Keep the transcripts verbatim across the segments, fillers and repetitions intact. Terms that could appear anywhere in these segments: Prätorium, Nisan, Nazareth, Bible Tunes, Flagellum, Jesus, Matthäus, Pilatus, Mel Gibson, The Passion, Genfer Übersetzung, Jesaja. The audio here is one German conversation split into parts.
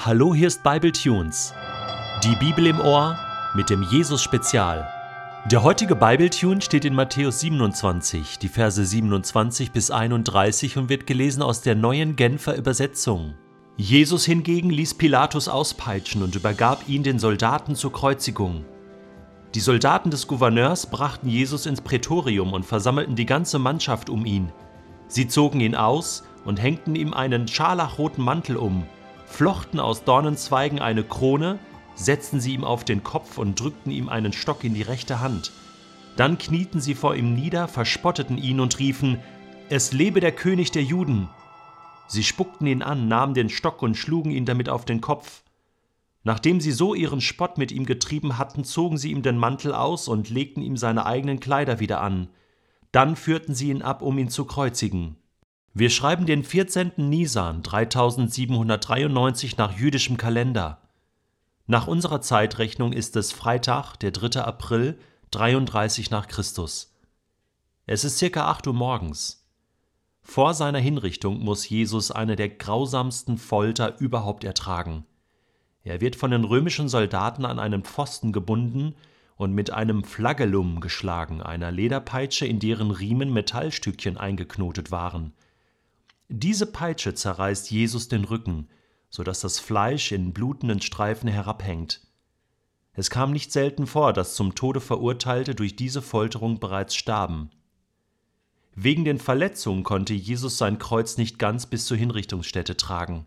Hallo, hier ist Bible Tunes. Die Bibel im Ohr mit dem Jesus-Spezial. Der heutige Bible Tune steht in Matthäus siebenundzwanzig, die Verse siebenundzwanzig bis einunddreißig und wird gelesen aus der neuen Genfer Übersetzung. Jesus hingegen ließ Pilatus auspeitschen und übergab ihn den Soldaten zur Kreuzigung. Die Soldaten des Gouverneurs brachten Jesus ins Prätorium und versammelten die ganze Mannschaft um ihn. Sie zogen ihn aus und hängten ihm einen scharlachroten Mantel um, flochten aus Dornenzweigen eine Krone, setzten sie ihm auf den Kopf und drückten ihm einen Stock in die rechte Hand. Dann knieten sie vor ihm nieder, verspotteten ihn und riefen: „Es lebe der König der Juden!“ Sie spuckten ihn an, nahmen den Stock und schlugen ihn damit auf den Kopf. Nachdem sie so ihren Spott mit ihm getrieben hatten, zogen sie ihm den Mantel aus und legten ihm seine eigenen Kleider wieder an. Dann führten sie ihn ab, um ihn zu kreuzigen. Wir schreiben den vierzehnten Nisan, dreitausendsiebenhundertdreiundneunzig nach jüdischem Kalender. Nach unserer Zeitrechnung ist es Freitag, der dritte April, dreiunddreißig nach Christus. Es ist circa acht Uhr morgens. Vor seiner Hinrichtung muss Jesus eine der grausamsten Folter überhaupt ertragen. Er wird von den römischen Soldaten an einen Pfosten gebunden und mit einem Flagellum geschlagen, einer Lederpeitsche, in deren Riemen Metallstückchen eingeknotet waren. Diese Peitsche zerreißt Jesus den Rücken, sodass das Fleisch in blutenden Streifen herabhängt. Es kam nicht selten vor, dass zum Tode Verurteilte durch diese Folterung bereits starben. Wegen den Verletzungen konnte Jesus sein Kreuz nicht ganz bis zur Hinrichtungsstätte tragen.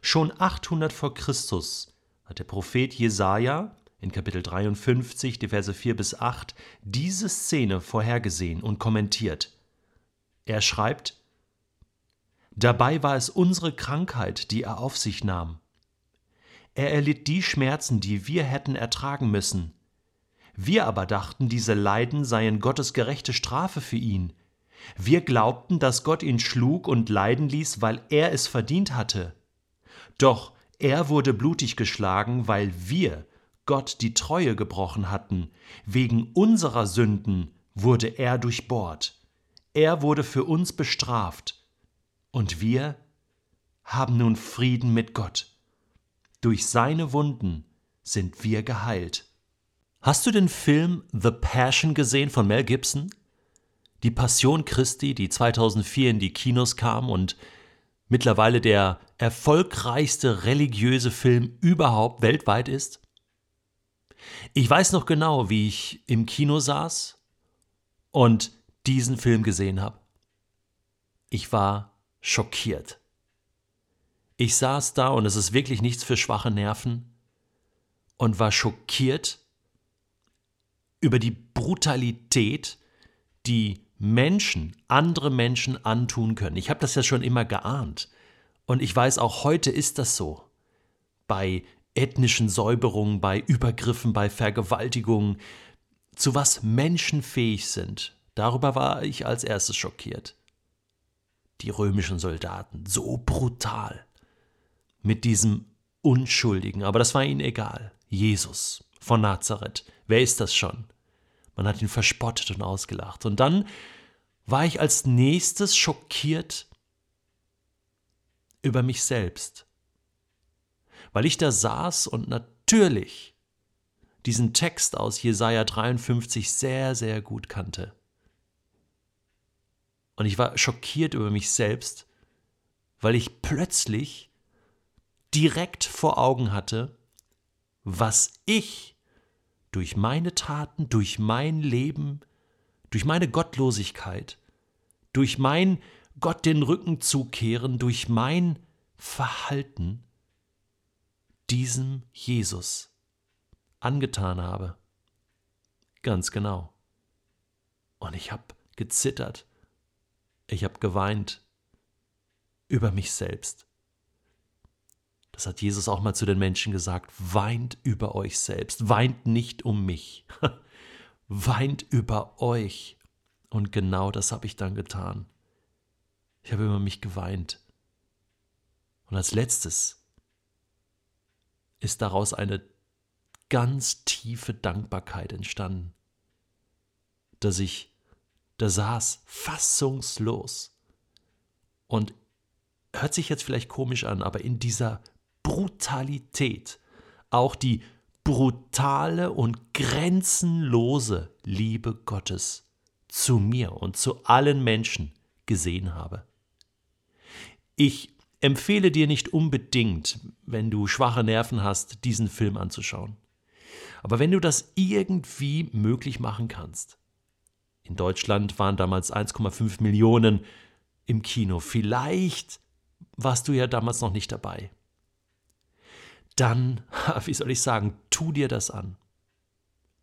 Schon achthundert vor Christus hat der Prophet Jesaja in Kapitel dreiundfünfzig, die Verse vier bis acht, diese Szene vorhergesehen und kommentiert. Er schreibt: „Dabei war es unsere Krankheit, die er auf sich nahm. Er erlitt die Schmerzen, die wir hätten ertragen müssen. Wir aber dachten, diese Leiden seien Gottes gerechte Strafe für ihn. Wir glaubten, dass Gott ihn schlug und leiden ließ, weil er es verdient hatte. Doch er wurde blutig geschlagen, weil wir Gott die Treue gebrochen hatten. Wegen unserer Sünden wurde er durchbohrt. Er wurde für uns bestraft, und wir haben nun Frieden mit Gott. Durch seine Wunden sind wir geheilt.“ Hast du den Film The Passion gesehen von Mel Gibson? Die Passion Christi, die zweitausendvier in die Kinos kam und mittlerweile der erfolgreichste religiöse Film überhaupt weltweit ist? Ich weiß noch genau, wie ich im Kino saß und diesen Film gesehen habe. Ich war schockiert. Ich saß da, und es ist wirklich nichts für schwache Nerven, und war schockiert über die Brutalität, die Menschen, andere Menschen antun können. Ich habe das ja schon immer geahnt, und ich weiß, auch heute ist das so. Bei ethnischen Säuberungen, bei Übergriffen, bei Vergewaltigungen, zu was Menschen fähig sind. Darüber war ich als erstes schockiert. Die römischen Soldaten, so brutal, mit diesem Unschuldigen, aber das war ihnen egal. Jesus von Nazareth, wer ist das schon? Man hat ihn verspottet und ausgelacht. Und dann war ich als nächstes schockiert über mich selbst, weil ich da saß und natürlich diesen Text aus Jesaja dreiundfünfzig sehr, sehr gut kannte. Und ich war schockiert über mich selbst, weil ich plötzlich direkt vor Augen hatte, was ich durch meine Taten, durch mein Leben, durch meine Gottlosigkeit, durch mein Gott den Rücken zukehren, durch mein Verhalten diesem Jesus angetan habe. Ganz genau. Und ich habe gezittert. Ich habe geweint über mich selbst. Das hat Jesus auch mal zu den Menschen gesagt: Weint über euch selbst, weint nicht um mich, weint über euch. Und genau das habe ich dann getan. Ich habe über mich geweint. Und als letztes ist daraus eine ganz tiefe Dankbarkeit entstanden, dass ich da saß, fassungslos, und hört sich jetzt vielleicht komisch an, aber in dieser Brutalität auch die brutale und grenzenlose Liebe Gottes zu mir und zu allen Menschen gesehen habe. Ich empfehle dir nicht unbedingt, wenn du schwache Nerven hast, diesen Film anzuschauen. Aber wenn du das irgendwie möglich machen kannst. In Deutschland waren damals eins Komma fünf Millionen im Kino. Vielleicht warst du ja damals noch nicht dabei. Dann, wie soll ich sagen, tu dir das an.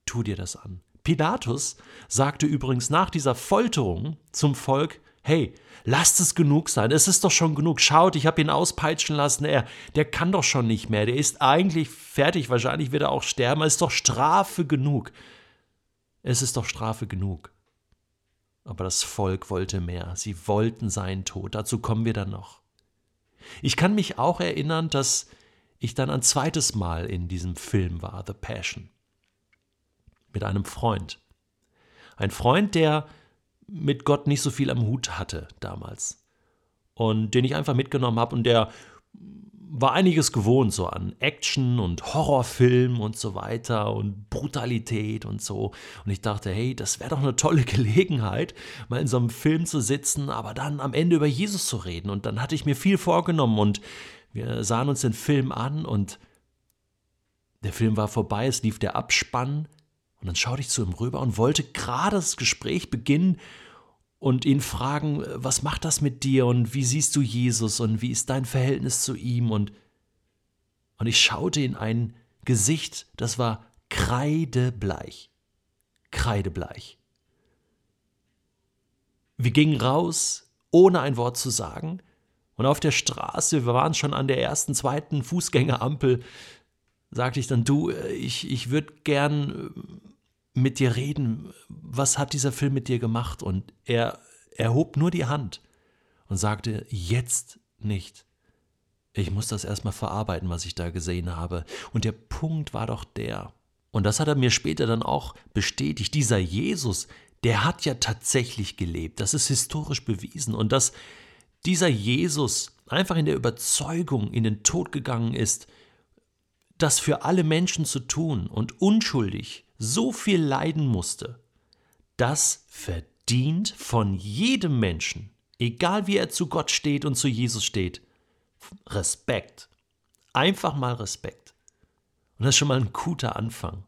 Tu dir das an. Pilatus sagte übrigens nach dieser Folterung zum Volk: Hey, lasst es genug sein, es ist doch schon genug, schaut, ich habe ihn auspeitschen lassen, er, der kann doch schon nicht mehr, der ist eigentlich fertig, wahrscheinlich wird er auch sterben, es ist doch Strafe genug. Es ist doch Strafe genug. Aber das Volk wollte mehr, sie wollten seinen Tod, dazu kommen wir dann noch. Ich kann mich auch erinnern, dass ich dann ein zweites Mal in diesem Film war, The Passion, mit einem Freund. Ein Freund, der mit Gott nicht so viel am Hut hatte damals und den ich einfach mitgenommen habe, und der war einiges gewohnt, so an Action und Horrorfilm und so weiter und Brutalität und so, und ich dachte, hey, das wäre doch eine tolle Gelegenheit, mal in so einem Film zu sitzen, aber dann am Ende über Jesus zu reden, und dann hatte ich mir viel vorgenommen und wir sahen uns den Film an und der Film war vorbei, es lief der Abspann. Und dann schaute ich zu ihm rüber und wollte gerade das Gespräch beginnen und ihn fragen, was macht das mit dir und wie siehst du Jesus und wie ist dein Verhältnis zu ihm? Und, und ich schaute in ein Gesicht, das war kreidebleich, kreidebleich. Wir gingen raus, ohne ein Wort zu sagen, und auf der Straße, wir waren schon an der ersten, zweiten Fußgängerampel, sagte ich dann, du, ich, ich würde gern mit dir reden, was hat dieser Film mit dir gemacht? Und er, er hob nur die Hand und sagte, jetzt nicht. Ich muss das erstmal verarbeiten, was ich da gesehen habe. Und der Punkt war doch der, und das hat er mir später dann auch bestätigt, dieser Jesus, der hat ja tatsächlich gelebt. Das ist historisch bewiesen. Und dass dieser Jesus einfach in der Überzeugung in den Tod gegangen ist, das für alle Menschen zu tun und unschuldig so viel leiden musste, das verdient von jedem Menschen, egal wie er zu Gott steht und zu Jesus steht, Respekt. Einfach mal Respekt. Und das ist schon mal ein guter Anfang.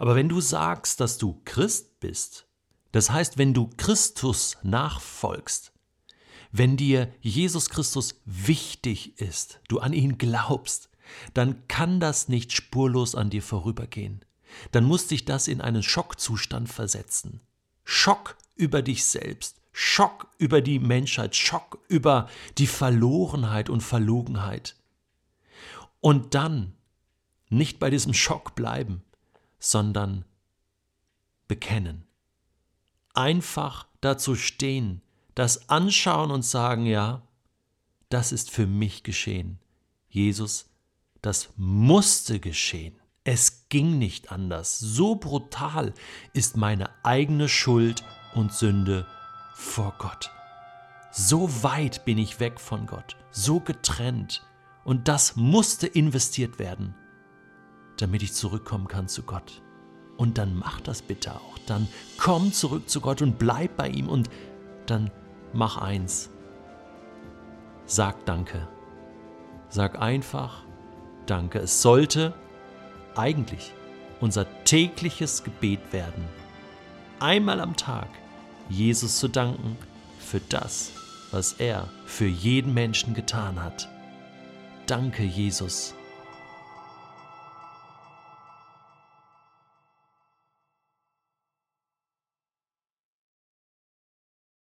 Aber wenn du sagst, dass du Christ bist, das heißt, wenn du Christus nachfolgst, wenn dir Jesus Christus wichtig ist, du an ihn glaubst, dann kann das nicht spurlos an dir vorübergehen. Dann muss dich das in einen Schockzustand versetzen. Schock über dich selbst, Schock über die Menschheit, Schock über die Verlorenheit und Verlogenheit. Und dann nicht bei diesem Schock bleiben, sondern bekennen. Einfach dazu stehen, das anschauen und sagen, ja, das ist für mich geschehen. Jesus, das musste geschehen. Es ging nicht anders. So brutal ist meine eigene Schuld und Sünde vor Gott. So weit bin ich weg von Gott, so getrennt. Und das musste investiert werden, damit ich zurückkommen kann zu Gott. Und dann mach das bitte auch. Dann komm zurück zu Gott und bleib bei ihm. Und dann mach eins. Sag Danke. Sag einfach Danke. Es sollte eigentlich unser tägliches Gebet werden, einmal am Tag Jesus zu danken für das, was er für jeden Menschen getan hat. Danke, Jesus.